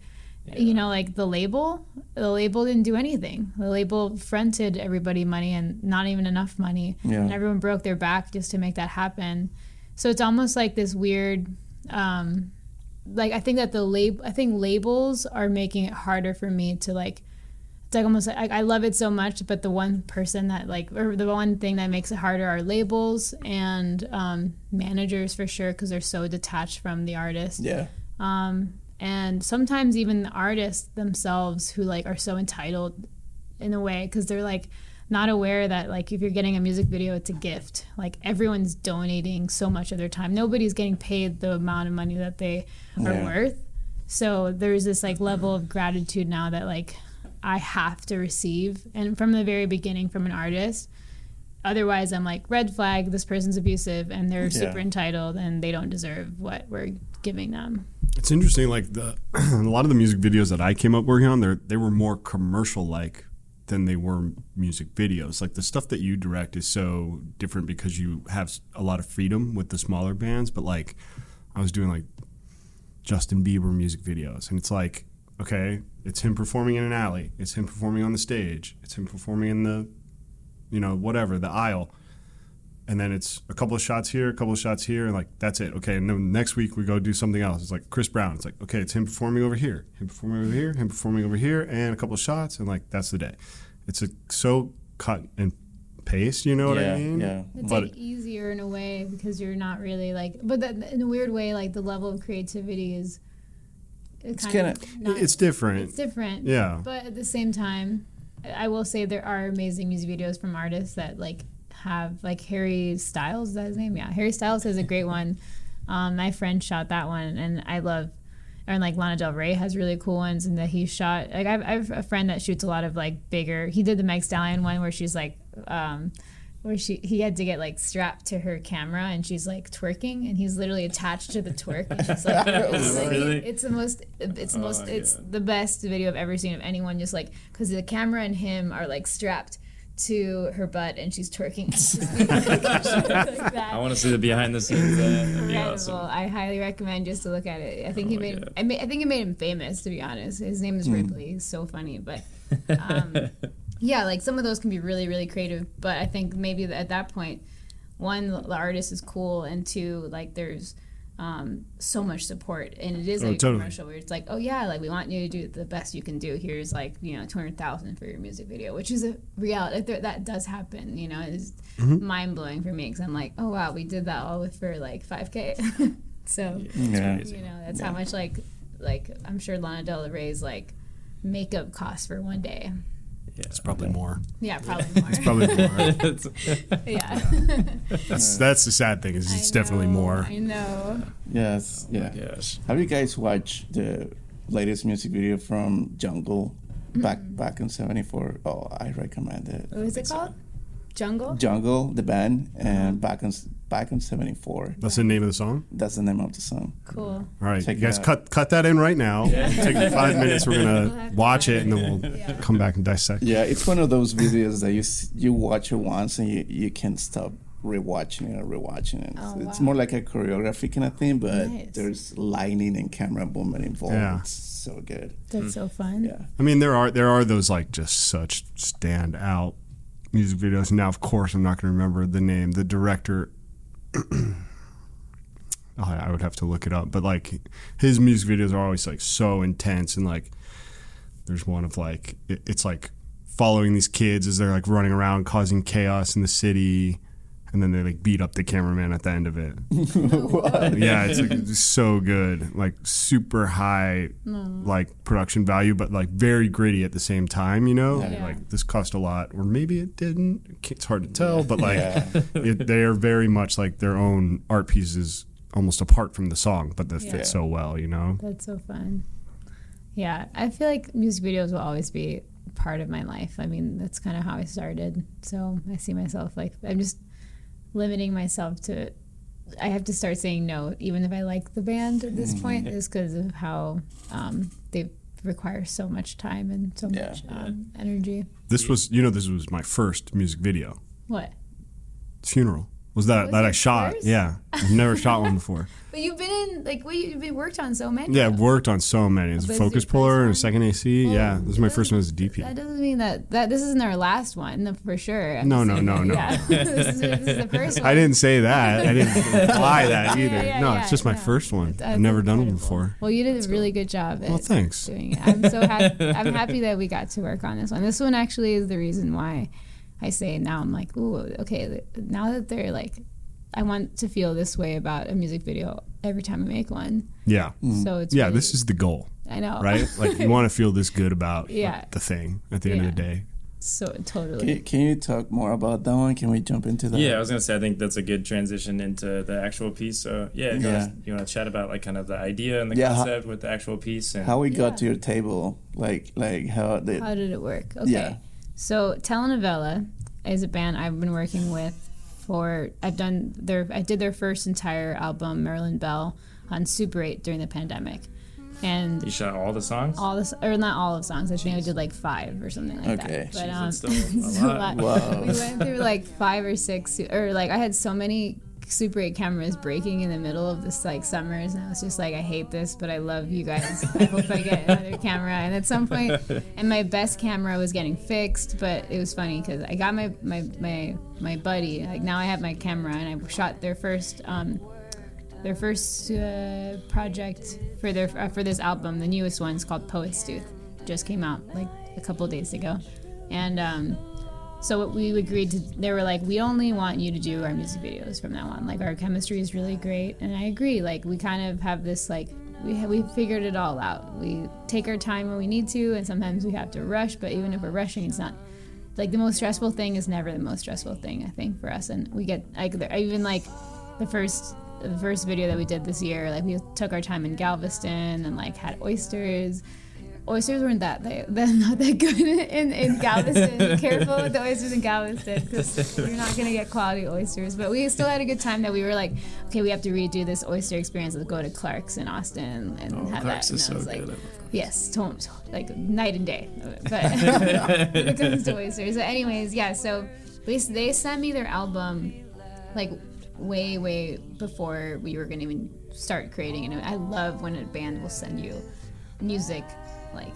you know, like the label didn't do anything. The label fronted everybody money and not even enough money, and everyone broke their back just to make that happen. So it's almost like this weird, like I think that labels are making it harder for me to like. It's like almost like I love it so much, but the one person that like, or the one thing that makes it harder are labels and managers for sure, because they're so detached from the artist. Yeah. And sometimes even the artists themselves who like are so entitled in a way, because they're like not aware that like if you're getting a music video, it's a gift. Like everyone's donating so much of their time. Nobody's getting paid the amount of money that they are worth. So there's this like level of gratitude now that like I have to receive. And from the very beginning from an artist, otherwise I'm like, red flag, this person's abusive and they're super entitled and they don't deserve what we're giving them. It's interesting, like a lot of the music videos that I came up working on, they were more commercial-like than they were music videos. Like the stuff that you direct is so different because you have a lot of freedom with the smaller bands, but like I was doing like Justin Bieber music videos, and it's like, okay, it's him performing in an alley, it's him performing on the stage, it's him performing in the, you know, whatever, the aisle. And then it's a couple of shots here, a couple of shots here, and like that's it. Okay, and then next week we go do something else. It's like Chris Brown. It's like, okay, it's him performing over here, him performing over here, him performing over here, and a couple of shots, and like that's the day. It's so cut and paste, you know what I mean? Yeah, it's but like easier in a way because you're not really like, but that, in a weird way, like the level of creativity is it's different. It's different. Yeah. But at the same time, I will say there are amazing music videos from artists that like. Have like Harry Styles, is that his name? Yeah, Harry Styles has a great one. My friend shot that one, and I love. And like Lana Del Rey has really cool ones, and that he shot. Like I've a friend that shoots a lot of like bigger. He did the Meg Stallion one where she's like, he had to get like strapped to her camera, and she's like twerking, and he's literally attached to the twerk. And she's, like, really? It's the best video I've ever seen of anyone, just like because the camera and him are like strapped to her butt and she's twerking. Like that. I want to see the behind the scenes. That'd be awesome. I highly recommend just to look at it. I think I think it made him famous, to be honest. His name is Ripley. He's so funny, but yeah, like some of those can be really, really creative. But I think maybe at that point, one, the artist is cool, and two, like there's so much support, and it is commercial where it's like, oh yeah, like we want you to do the best you can do. Here's like, you know, $200,000 for your music video, which is a reality that does happen. You know, it's mind blowing for me because I'm like, oh wow, we did that all for like $5,000. So you know, that's how much like I'm sure Lana Del Rey's like makeup costs for one day. Yeah, it's probably more. Yeah, probably more. It's probably more. That's the sad thing is it's definitely more. I know. Yes. Yeah. Yes. Have you guys watched the latest music video from Jungle back in '74? Oh, I recommend it. What is it called? Jungle. Jungle, the band, and back in '74. That's the name of the song. That's the name of the song. Cool. All right, you guys, cut that in right now. Take 5 minutes. We're gonna watch it, and then we'll come back and dissect. Yeah, it's one of those videos that you watch it once and you can't stop rewatching it. Oh, it's more like a choreography kind of thing, but there's lighting and camera movement involved. Yeah. It's so good. That's so fun. Yeah. I mean, there are those like just such standout music videos. Now, of course, I'm not going to remember the name. The director, I would have to look it up. But like, his music videos are always like so intense, and like There's one of like, it's like following these kids as they're like running around causing chaos in the city. And then they like beat up the cameraman at the end of it. What? Yeah, it's like so good, like super high, like production value, but like very gritty at the same time. You know, yeah. Like this cost a lot, or maybe it didn't. It's hard to tell, but like they are very much like their own art pieces, almost apart from the song, but that fit so well. You know, that's so fun. Yeah, I feel like music videos will always be part of my life. I mean, that's kind of how I started. So I see myself like I'm just limiting myself to, I have to start saying no, even if I like the band at this point, is because of how they require so much time and so much energy. This was, you know, this was my first music video. What? Funeral. Was that was that I shot? First? Yeah, I've never shot one before. But you've been in like you've worked on so many. Yeah, I've worked on so many. It's a focus puller and a second AC. Well, yeah, this is my first one as a DP. That doesn't mean that this isn't our last one for sure. No. Yeah. This is the first one. I didn't say that. I didn't imply that either. Yeah, it's just my first one. I've never done one before. Well, you did a really good job. Well, thanks. Doing it. I'm so happy. I'm happy that we got to work on this one. This one actually is the reason why. I say now I'm like, ooh, okay, now that they're like, I want to feel this way about a music video every time I make one. Yeah. So it's really, this is the goal. I know. Right? Like you want to feel this good about the thing at the end of the day. So totally. Can you talk more about that one? Can we jump into that? Yeah, I was going to say, I think that's a good transition into the actual piece. So you want to chat about like kind of the idea and the concept with the actual piece. And how we got to your table, like how did it work? Okay. Yeah. So Telenovela is a band I've been working with I did their first entire album, Marilyn Bell, on Super 8 during the pandemic. And you shot all the songs? Not all of the songs. I think I did like 5 or something like that. But still a lot. Wow. We went through like 5 or 6, or like I had so many Super 8 cameras breaking in the middle of this like summers, and I was just like, I hate this, but I love you guys. I hope I get another camera. And at some point, and my best camera was getting fixed, but it was funny because I got my buddy. Like now I have my camera, and I shot their first project for for this album. The newest one is called Poet's Tooth. It just came out like a couple days ago, and so what we agreed to, they were like, we only want you to do our music videos from now on. Like, our chemistry is really great. And I agree. Like, we kind of have this, like, we figured it all out. We take our time when we need to, and sometimes we have to rush. But even if we're rushing, it's not, like, the most stressful thing is never the most stressful thing, I think, for us. And we get, like, even, like, the first video that we did this year, like, we took our time in Galveston and, like, had oysters. Oysters weren't they're not that good in Galveston. Be careful with the oysters in Galveston because you're not going to get quality oysters. But we still had a good time that we were like, okay, we have to redo this oyster experience. Let's go to Clark's in Austin and have Clark's that. Is and so like, good. Yes, like night and day. But it comes to oysters. But anyways, so they sent me their album like way, way before we were going to even start creating it. I love when a band will send you music like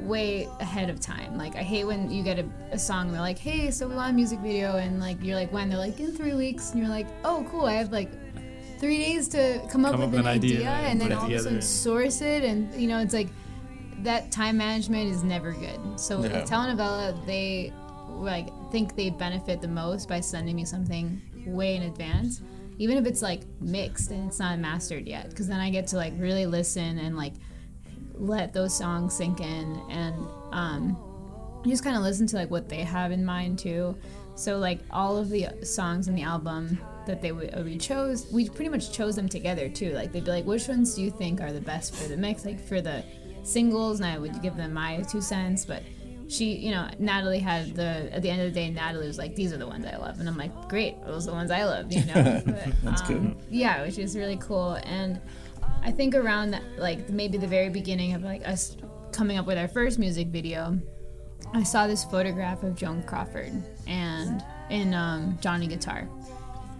way ahead of time. Like I hate when you get a song and they're like, hey, so we want a music video, and like you're like, when? They're like, in 3 weeks, and you're like, oh cool, I have like 3 days to come up with an idea and then all of a sudden source it, and you know, it's like that time management is never good. So with Telenovela, they like think they benefit the most by sending me something way in advance, even if it's like mixed and it's not mastered yet, because then I get to like really listen and like let those songs sink in, and you just kind of listen to like what they have in mind too. So like all of the songs in the album that we pretty much chose them together too. Like they'd be like, which ones do you think are the best for the mix, like for the singles, and I would give them my 2 cents. But she, you know, Natalie had at the end of the day, Natalie was like, these are the ones I love, and I'm like, great, those are the ones I love, you know. But, that's good. Yeah, which is really cool. And I think around that, like maybe the very beginning of like us coming up with our first music video, I saw this photograph of Joan Crawford and in Johnny Guitar,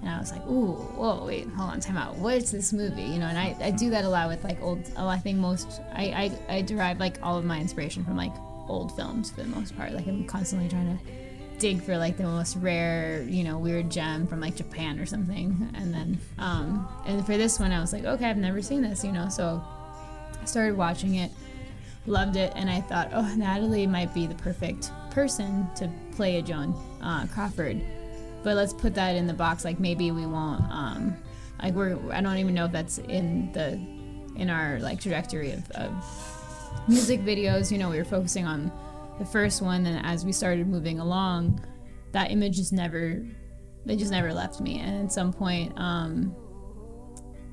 and I was like, ooh, whoa, wait, hold on, time out. What's this movie? You know, and I do that a lot with like old. Oh, I think most I derive like all of my inspiration from like old films for the most part. Like I'm constantly trying to dig for like the most rare, you know, weird gem from like Japan or something. And then and for this one I was like, okay, I've never seen this, you know. So I started watching it loved it, and I thought, oh, Natalie might be the perfect person to play a Joan Crawford, but let's put that in the box. Like, maybe we won't, I don't even know if that's in our like trajectory of music videos. You know, we were focusing on the first one, and as we started moving along, that image just never left me. And at some point,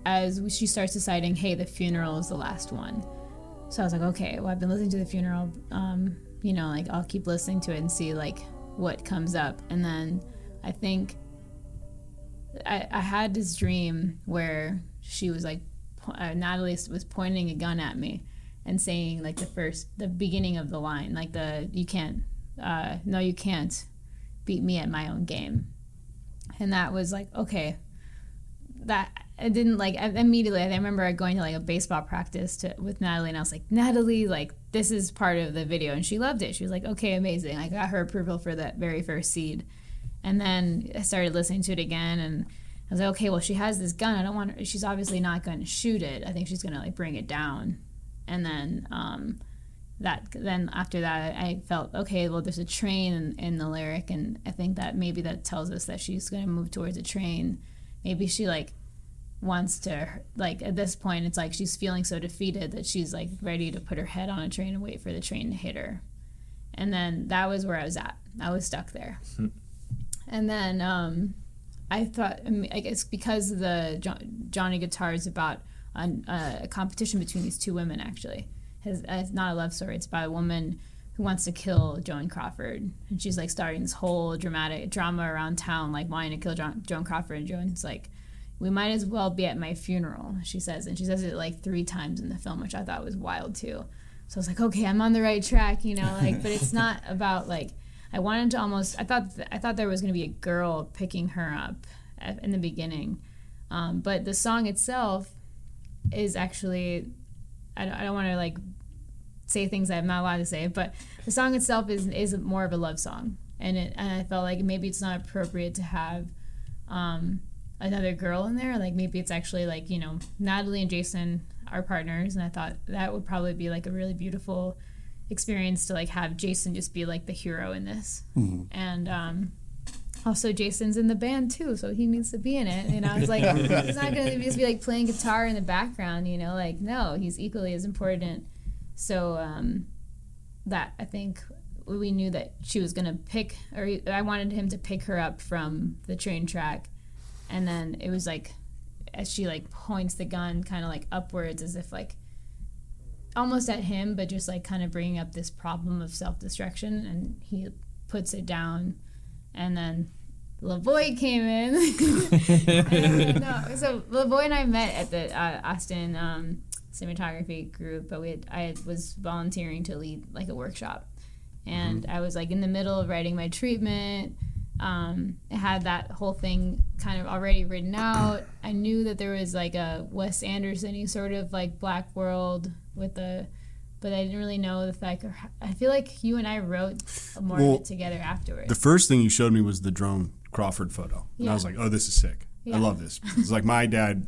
as she starts deciding, hey, the funeral is the last one. So I was like, okay, well, I've been listening to the funeral, like I'll keep listening to it and see like what comes up. And then I think I had this dream where she was like, Natalie was pointing a gun at me and saying like the beginning of the line, like you can't beat me at my own game. And that was like, okay, that I didn't like immediately. I remember going to like a baseball practice with Natalie, and I was like, Natalie, like this is part of the video, and she loved it. She was like, okay, amazing. I got her approval for that very first seed. And then I started listening to it again, and I was like, okay, well, she has this gun. I don't want her. She's obviously not going to shoot it. I think she's going to like bring it down. And then after that, I felt, okay, well, there's a train in the lyric, and I think that maybe that tells us that she's going to move towards a train. Maybe she like wants to, like at this point, it's like she's feeling so defeated that she's like ready to put her head on a train and wait for the train to hit her. And then that was where I was at. I was stuck there. And then I thought, I guess because the Johnny Guitar is about a competition between these two women, actually. It's not a love story. It's about a woman who wants to kill Joan Crawford. And she's, like, starting this whole dramatic drama around town, like, wanting to kill Joan Crawford. And Joan's like, we might as well be at my funeral, she says. And she says it, like, 3 times in the film, which I thought was wild, too. So I was like, okay, I'm on the right track, you know. Like, but it's not about, like... I wanted to almost... I thought there was going to be a girl picking her up in the beginning. But the song itself is actually... I don't want to, like, say things I'm not allowed to say, but the song itself is more of a love song. And I felt like maybe it's not appropriate to have another girl in there. Like, maybe it's actually, like, you know, Natalie and Jason are partners, and I thought that would probably be, like, a really beautiful... experience to like have Jason just be like the hero in this. Mm-hmm. And also Jason's in the band too, so he needs to be in it. And I was like, he's not gonna just be like playing guitar in the background, you know, like no, he's equally as important. So that I think we knew that she was gonna pick, or I wanted him to pick her up from the train track. And then it was like as she like points the gun kind of like upwards, as if like almost at him, but just like kind of bringing up this problem of self-destruction, and he puts it down, and then Leboy came in. So Leboy and I met at the Austin cinematography group, but I was volunteering to lead like a workshop, and I was like in the middle of writing my treatment. I had that whole thing kind of already written out. I knew that there was like a Wes Anderson-y sort of like Black world but I didn't really know the fact. I feel like you and I wrote more of it together afterwards. The first thing you showed me was the Joan Crawford photo, and I was like, "Oh, this is sick! Yeah. I love this." It's like my dad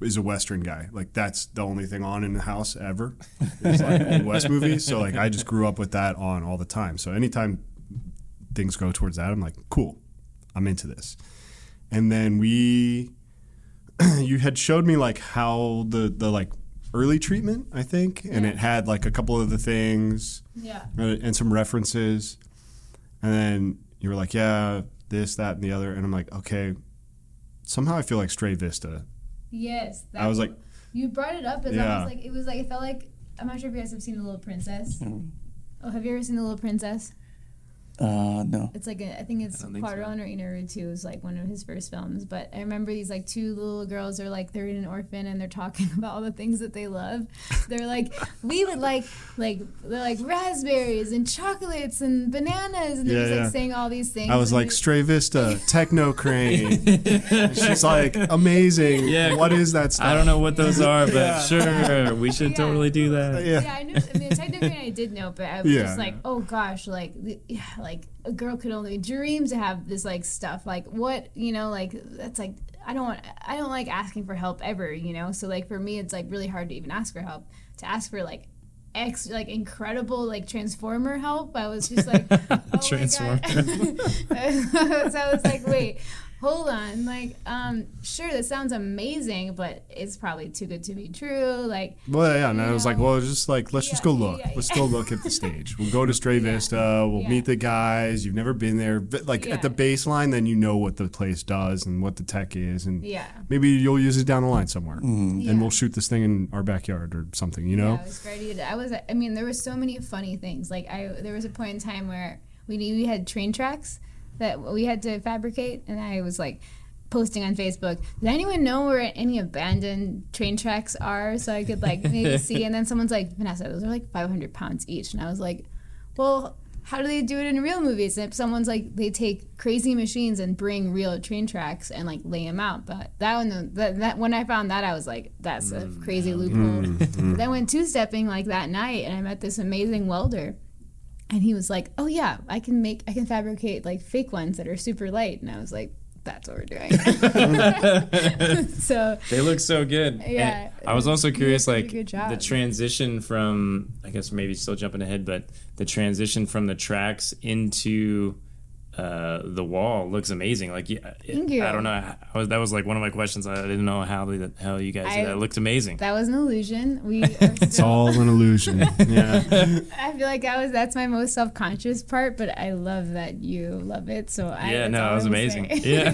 is a Western guy. Like that's the only thing on in the house ever. It's like West movies. So like I just grew up with that on all the time. So anytime things go towards that, I'm like, cool, I'm into this. And then you had showed me like how the like early treatment, I think, and it had like a couple of the things and some references. And then you were like, yeah, this, that, and the other. And I'm like, okay, somehow I feel like Stray Vista. Yes. I was like, you brought it up as almost like, it was like, it felt like, I'm not sure if you guys have seen The Little Princess. Mm-hmm. Oh, have you ever seen The Little Princess? No. It's like I think it's Cuarón or Iñárritu is like one of his first films. But I remember these like 2 little girls are like they're in an orphan and they're talking about all the things that they love. They're like, we would like they're like raspberries and chocolates and bananas, and they're just like saying all these things. I was like Stray Vista, Technocrane. She's like amazing. Yeah, what is that stuff? I don't know what those are, but sure, we should totally do that. Yeah, I knew. I mean, Technocrane I did know, but I was just like, oh gosh, like a girl could only dream to have this like stuff, like what, you know, like that's like I don't like asking for help ever, you know. So like for me it's like really hard to even ask for help, to ask for like incredible transformer help. I was just like, oh transformer. So I was like, wait, hold on. Sure, that sounds amazing, but it's probably too good to be true. I was like, well, just let's just go look. Let's go look at the stage. We'll go to Stray Vista. We'll meet the guys. You've never been there. But at the baseline, then you know what the place does and what the tech is, and maybe you'll use it down the line somewhere. Mm-hmm. Yeah. And we'll shoot this thing in our backyard or something. You know, it was great. There were so many funny things. There was a point in time where we had train tracks that we had to fabricate, and I was posting on Facebook, did anyone know where any abandoned train tracks are, so I could maybe see? And then someone's like, Vanessa, those are 500 pounds each. And I was like, well, how do they do it in real movies? And if someone's they take crazy machines and bring real train tracks and lay them out. But that one, that when I found that, I was like, that's a crazy loophole. But then I went two-stepping that night, and I met this amazing welder. And he was like, oh yeah, I can fabricate fake ones that are super light. And I was like, that's what we're doing. So they look so good. Yeah. And I was also curious, the transition from, I guess maybe still jumping ahead, but the transition from the tracks into the wall looks amazing. Thank you. I don't know. That was one of my questions. I didn't know how you guys did that. It looked amazing. That was an illusion. It's all an illusion. Yeah. I feel like that's my most self-conscious part, but I love that you love it. So it was amazing. Yeah.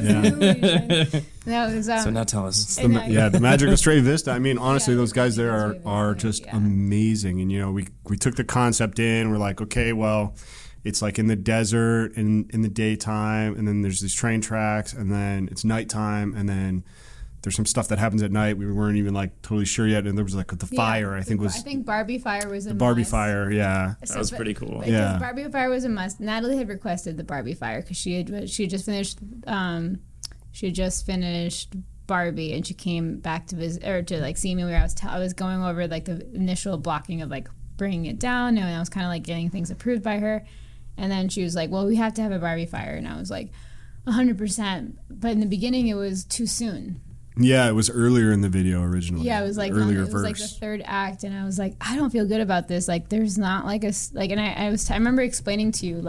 That was so now tell us. The magic of Stray Vista. I mean, honestly, those guys there are just amazing. And we took the concept in. We're like, okay, well, it's in the desert in the daytime, and then there's these train tracks, and then it's nighttime, and then there's some stuff that happens at night. We weren't even totally sure yet, and there was the fire. I think Barbie fire was a must. Barbie fire, yeah, that was pretty cool. Yeah, Barbie fire was a must. Natalie had requested the Barbie fire because she had just finished Barbie, and she came back to visit or to see me where I was going over the initial blocking of bringing it down, and I was kind of getting things approved by her. And then she was like, well, we have to have a Barbie fire. And I was like, 100%. But in the beginning, it was too soon. Yeah, it was earlier in the video originally. Yeah, it was the third act. And I was like, I don't feel good about this. There's not and I remember explaining to you,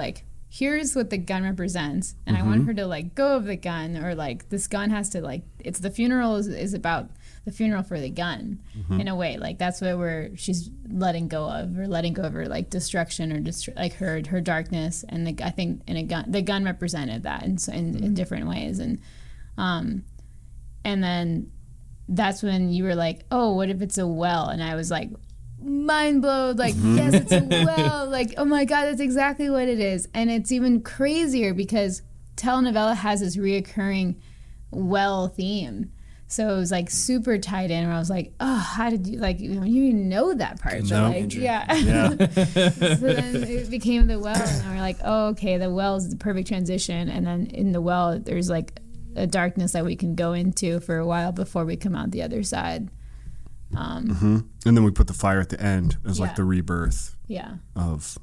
here's what the gun represents. And I want her to go of the gun, or this gun has to it's the funeral is about the funeral for the gun, in a way. That's what she's letting go of her destruction or her darkness. And I think in a gun, the gun represented that in different ways. And then that's when you were like, oh, what if it's a well? And I was like, mind blown. Yes, it's a well. Oh my God, that's exactly what it is. And it's even crazier because Telenovela has this reoccurring well theme. So it was super tied in, where I was like, oh, how did you you know that part? So So then it became the well, and we're like, oh, okay, the well is the perfect transition. And then in the well, there's a darkness that we can go into for a while before we come out the other side. And then we put the fire at the end as the rebirth. Yeah. Of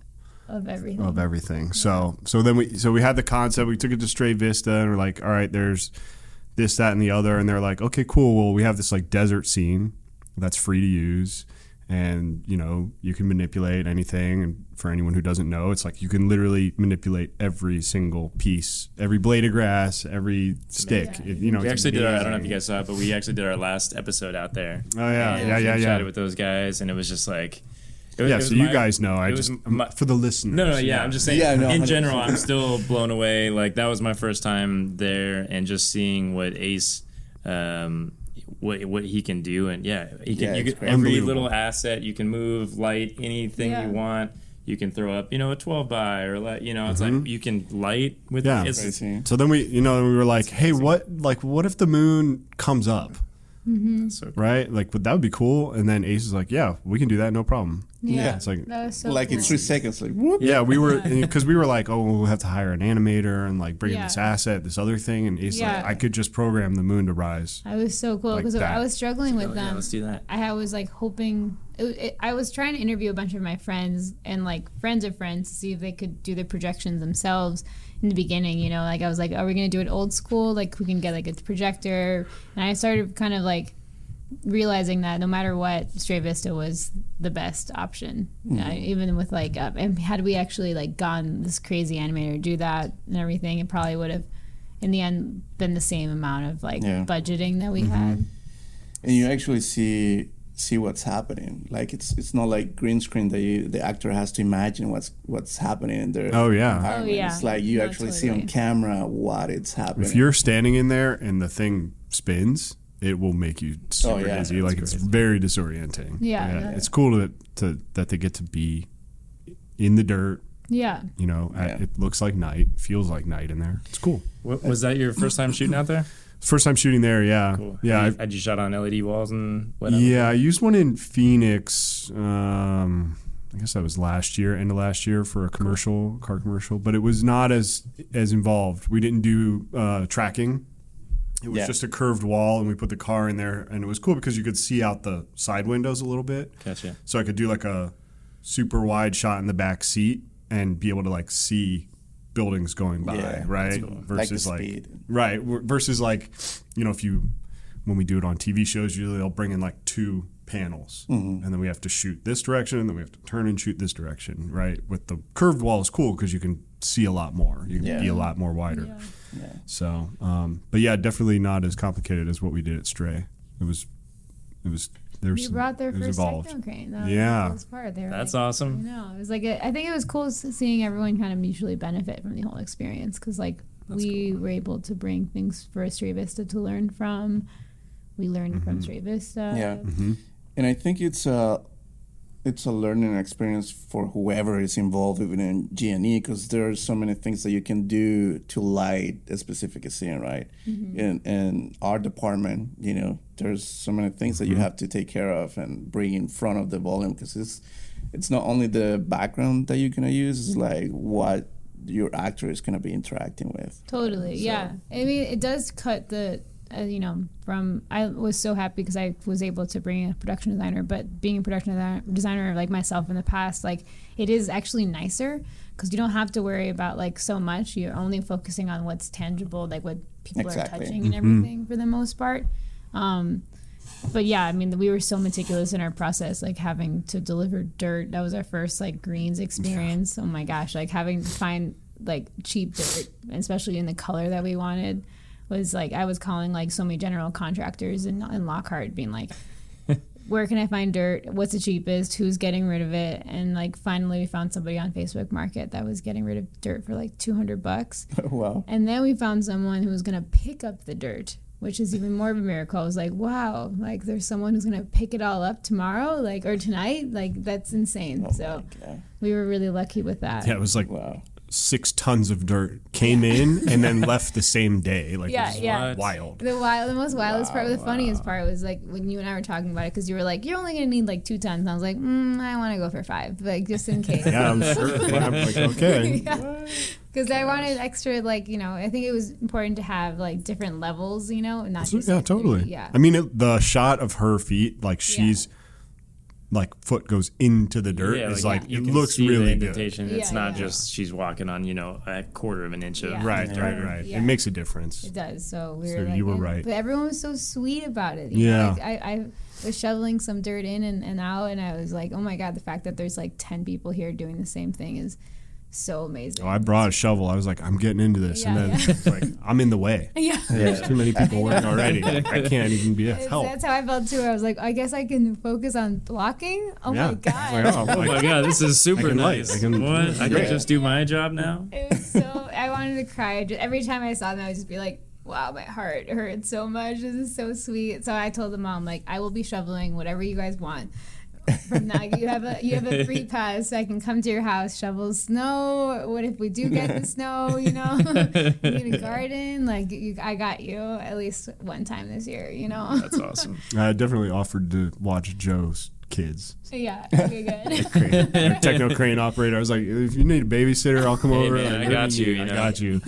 everything. Yeah. So then we had the concept. We took it to Stray Vista, and we're like, all right, there's this, that, and the other. And they're like, okay, cool. Well, we have this desert scene that's free to use, and you can manipulate anything. And for anyone who doesn't know, it's you can literally manipulate every single piece, every blade of grass, every stick. Yeah. We actually did I don't know if you guys saw it, but we actually did our last episode out there. Oh yeah, and we chatted with those guys, and it was just like, you guys know. For the listeners. I'm just saying. Yeah, no, in general, I'm still blown away. That was my first time there, and just seeing what Ace, what he can do, and he can. You can, every little asset you can move, light anything you want. You can throw up, a 12 by, or it's you can light with it. So then we were like, hey, what if the moon comes up? Mm-hmm. So cool. Right? That would be cool. And then Ace is like, yeah, we can do that, no problem. Yeah. It's that was so cool. In 3 seconds, whoop. Yeah, we were, because we were oh, we'll have to hire an animator and bring in this asset, this other thing. And Ace I could just program the moon to rise. I was so cool because I was struggling with them. Yeah, let's do that. I was hoping, I was trying to interview a bunch of my friends and friends of friends to see if they could do the projections themselves. In the beginning, I was like, are we going to do it old school? We can get a projector. And I started kind of realizing that no matter what, Stray Vista was the best option. Mm-hmm. Even with like, and had we actually like gone this crazy animator, do that and everything, it probably would have in the end been the same amount of like budgeting that we had. And you actually see what's happening. Like it's not like green screen that the actor has to imagine what's happening in their environment. It's like you actually see on camera what it's happening. If you're standing in there and the thing spins, it will make you super dizzy. Like it's very disorienting. Yeah. It's cool that they get to be in the dirt. Yeah. It looks like night, feels like night in there. It's cool. Was that your first time shooting out there? First time shooting there, yeah. Cool. Yeah. Had you shot on LED walls and whatever? Yeah, I used one in Phoenix, I guess that was end of last year for a car commercial, but it was not as involved. We didn't do tracking. It was just a curved wall, and we put the car in there, and it was cool because you could see out the side windows a little bit. Gotcha. So I could do like a super wide shot in the back seat and be able to like see buildings going by, right? Cool. Versus like speed. Right. Versus like, when we do it on TV shows, usually they'll bring in like two panels, and then we have to shoot this direction, and then we have to turn and shoot this direction, right? With the curved wall is cool because you can see a lot more. You can be a lot more wider. Yeah. Yeah. So, but yeah, definitely not as complicated as what we did at Stray. It was. You brought their first Technocrane. That's like, awesome. It was like I think it was cool seeing everyone kind of mutually benefit from the whole experience because like were able to bring things for Stray Vista to learn from. We learned from Stray Vista. Yeah, and I think it's a learning experience for whoever is involved, even in G&E, because there are so many things that you can do to light a specific scene, right? In our department, there's so many things that you have to take care of and bring in front of the volume, because it's not only the background that you're going to use, it's like what your actor is going to be interacting with. Totally, yeah. I mean, it does cut the... I was so happy because I was able to bring in a production designer, but being a production designer like myself in the past, like it is actually nicer because you don't have to worry about like so much. You're only focusing on what's tangible, like what people are touching and everything for the most part. But yeah, I mean, we were so meticulous in our process, like having to deliver dirt. That was our first like greens experience. Oh my gosh, like having to find like cheap dirt, especially in the color that we wanted. Was like I was calling like so many general contractors in Lockhart being like, where can I find dirt? What's the cheapest? Who's getting rid of it? And like finally we found somebody on Facebook Market that was getting rid of dirt for like $200. Wow. And then we found someone who was gonna pick up the dirt, which is even more of a miracle. I was like, wow, like there's someone who's gonna pick it all up tomorrow, like or tonight, like that's insane. Oh, so we were really lucky with that. Yeah, it was like wow. 6 tons of dirt came in and then left the same day. Like wild. The most wildest part, the funniest part was like when you and I were talking about it, because you were like, you're only gonna need like 2 tons. I was like, I want to go for 5, like just in case. Yeah, I'm sure. I'm like, okay. Because I wanted extra, like I think it was important to have like different levels, and not just totally. Yeah. I mean, the shot of her feet, like she's. Like foot goes into the dirt is like it looks really good. It's not just she's walking on a quarter of an inch of dirt. Right. Yeah. It makes a difference. It does. So we were like, you were right. But everyone was so sweet about it. Like I was shoveling some dirt in and out, and I was like, oh my god, the fact that there's like 10 people here doing the same thing is so amazing. Oh, I brought a shovel. I was like, I'm getting into this, and then it's like I'm in the way. There's too many people working already. I can't even be a help. That's how I felt too. I was like, I guess I can focus on blocking. Oh my god! Like, oh my god! This is super nice. I can just do my job now. It was so. I wanted to cry every time I saw them. I would just be like, wow, my heart hurts so much. This is so sweet. So I told the mom, like, I will be shoveling whatever you guys want. From now, you have a free pass, so I can come to your house, shovel snow. What if we do get the snow? You need a garden. Like I got you at least one time this year. That's awesome. I definitely offered to watch Joe's kids. Yeah, okay, good. Technocrane operator. I was like, if you need a babysitter, I'll come over. Man, I got you. I got you.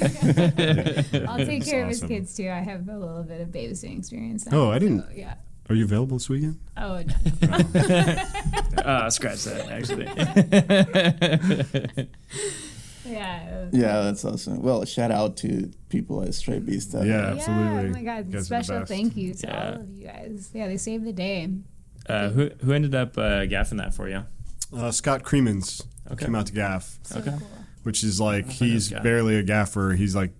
I'll take care of his kids too. I have a little bit of babysitting experience. I didn't. So, yeah. Are you available this weekend? Oh, no. Scratch that, actually. Yeah, Yeah. Yeah, that's awesome. Well, shout out to people at Stray Vista. Yeah, absolutely. Oh my God, special thank you to all of you guys. Yeah, they saved the day. Who ended up gaffing that for you? Scott Cremens came out to gaff. Okay. So cool. Which is like, he's barely a gaffer. He's like,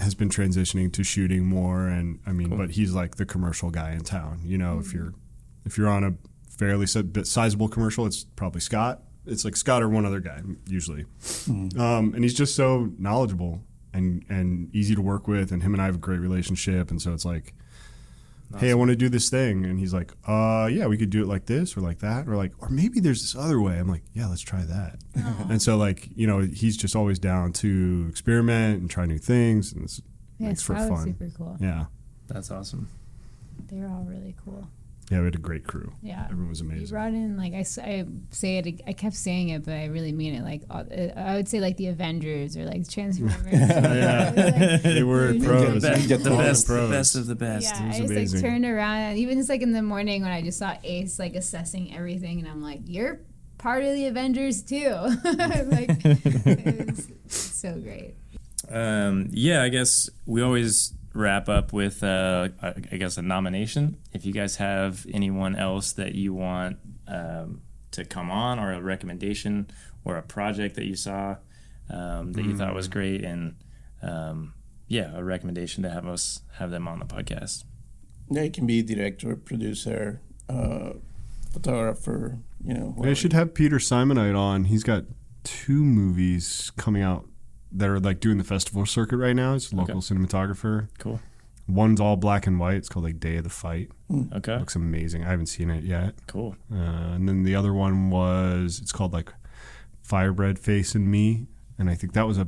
has been transitioning to shooting more, and I mean, but he's like the commercial guy in town. You know, if you're on a fairly sizable commercial, it's probably Scott. It's like Scott or one other guy usually, and he's just so knowledgeable and easy to work with. And him and I have a great relationship, and so it's like, hey, I want to do this thing, and he's like, yeah, we could do it like this or like that or like, or maybe there's this other way. I'm like, yeah, let's try that. And so like, you know, he's just always down to experiment and try new things, and it's makes for fun. Was super cool. Yeah, that's awesome. They're all really cool. Yeah, we had a great crew. Yeah. Everyone was amazing. We brought in, like, I say it, I kept saying it, but I really mean it. Like, I would say, like, the Avengers or, like, Transformers. They were pros. The best of the best. Yeah, it was I just, like, turned around. And even just, like, in the morning when I just saw Ace, like, assessing everything, and I'm like, you're part of the Avengers, too. Like, it was so great. Yeah, I guess we always wrap up with I guess a nomination. If you guys have anyone else that you want to come on, or a recommendation or a project that you saw that you thought was great, and a recommendation to have them on the podcast. They can be director, producer, photographer, you know. They should have Peter Simonite on. He's got 2 movies coming out that are like doing the festival circuit right now. It's a local cinematographer. Cool. One's all black and white. It's called like Day of the Fight. Okay. Looks amazing. I haven't seen it yet. Cool. And then the other one was, it's called like Firebread Face and Me. And I think that was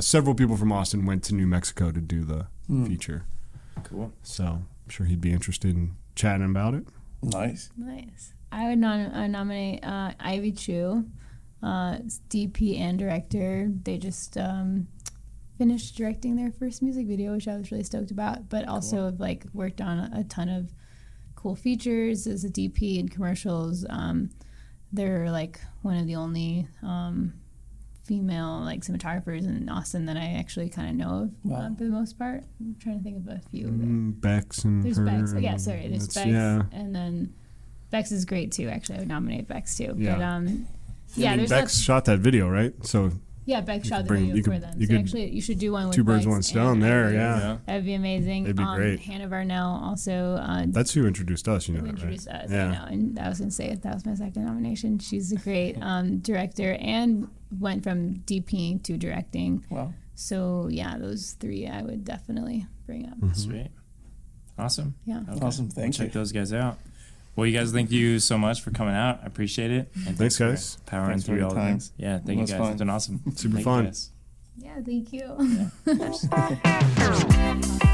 several people from Austin went to New Mexico to do the feature. Cool. So I'm sure he'd be interested in chatting about it. Nice. I would nominate Ivy Chu. DP and director. They just finished directing their first music video, which I was really stoked about, but also have like worked on a ton of cool features as a DP and commercials. They're like one of the only female like cinematographers in Austin that I actually kind of know of for the most part. I'm trying to think of a few. Bex and there's her. Bex. Yeah, sorry, there's Bex. Yeah. And then Bex is great too, actually. I would nominate Bex too. Yeah. But, yeah, I mean, Bex shot that video, right? So yeah, Bex shot the video for them. So actually, you should do one with two birds, one stone. There, yeah, that'd be amazing. It'd be great. Hannah Varnell also. That's who introduced us. You know, that, right? Introduced us. Yeah. I know, and I was gonna say that was my second nomination. She's a great director and went from DPing to directing. Wow. So yeah, those 3 I would definitely bring up. Mm-hmm. Sweet, awesome. Yeah, okay. Awesome. Thank you. Check those guys out. Well, you guys, thank you so much for coming out. I appreciate it. And thanks, guys. Powering through all the things. Yeah, thank you, guys. It's been awesome. Super fun. Yeah, thank you. Yeah.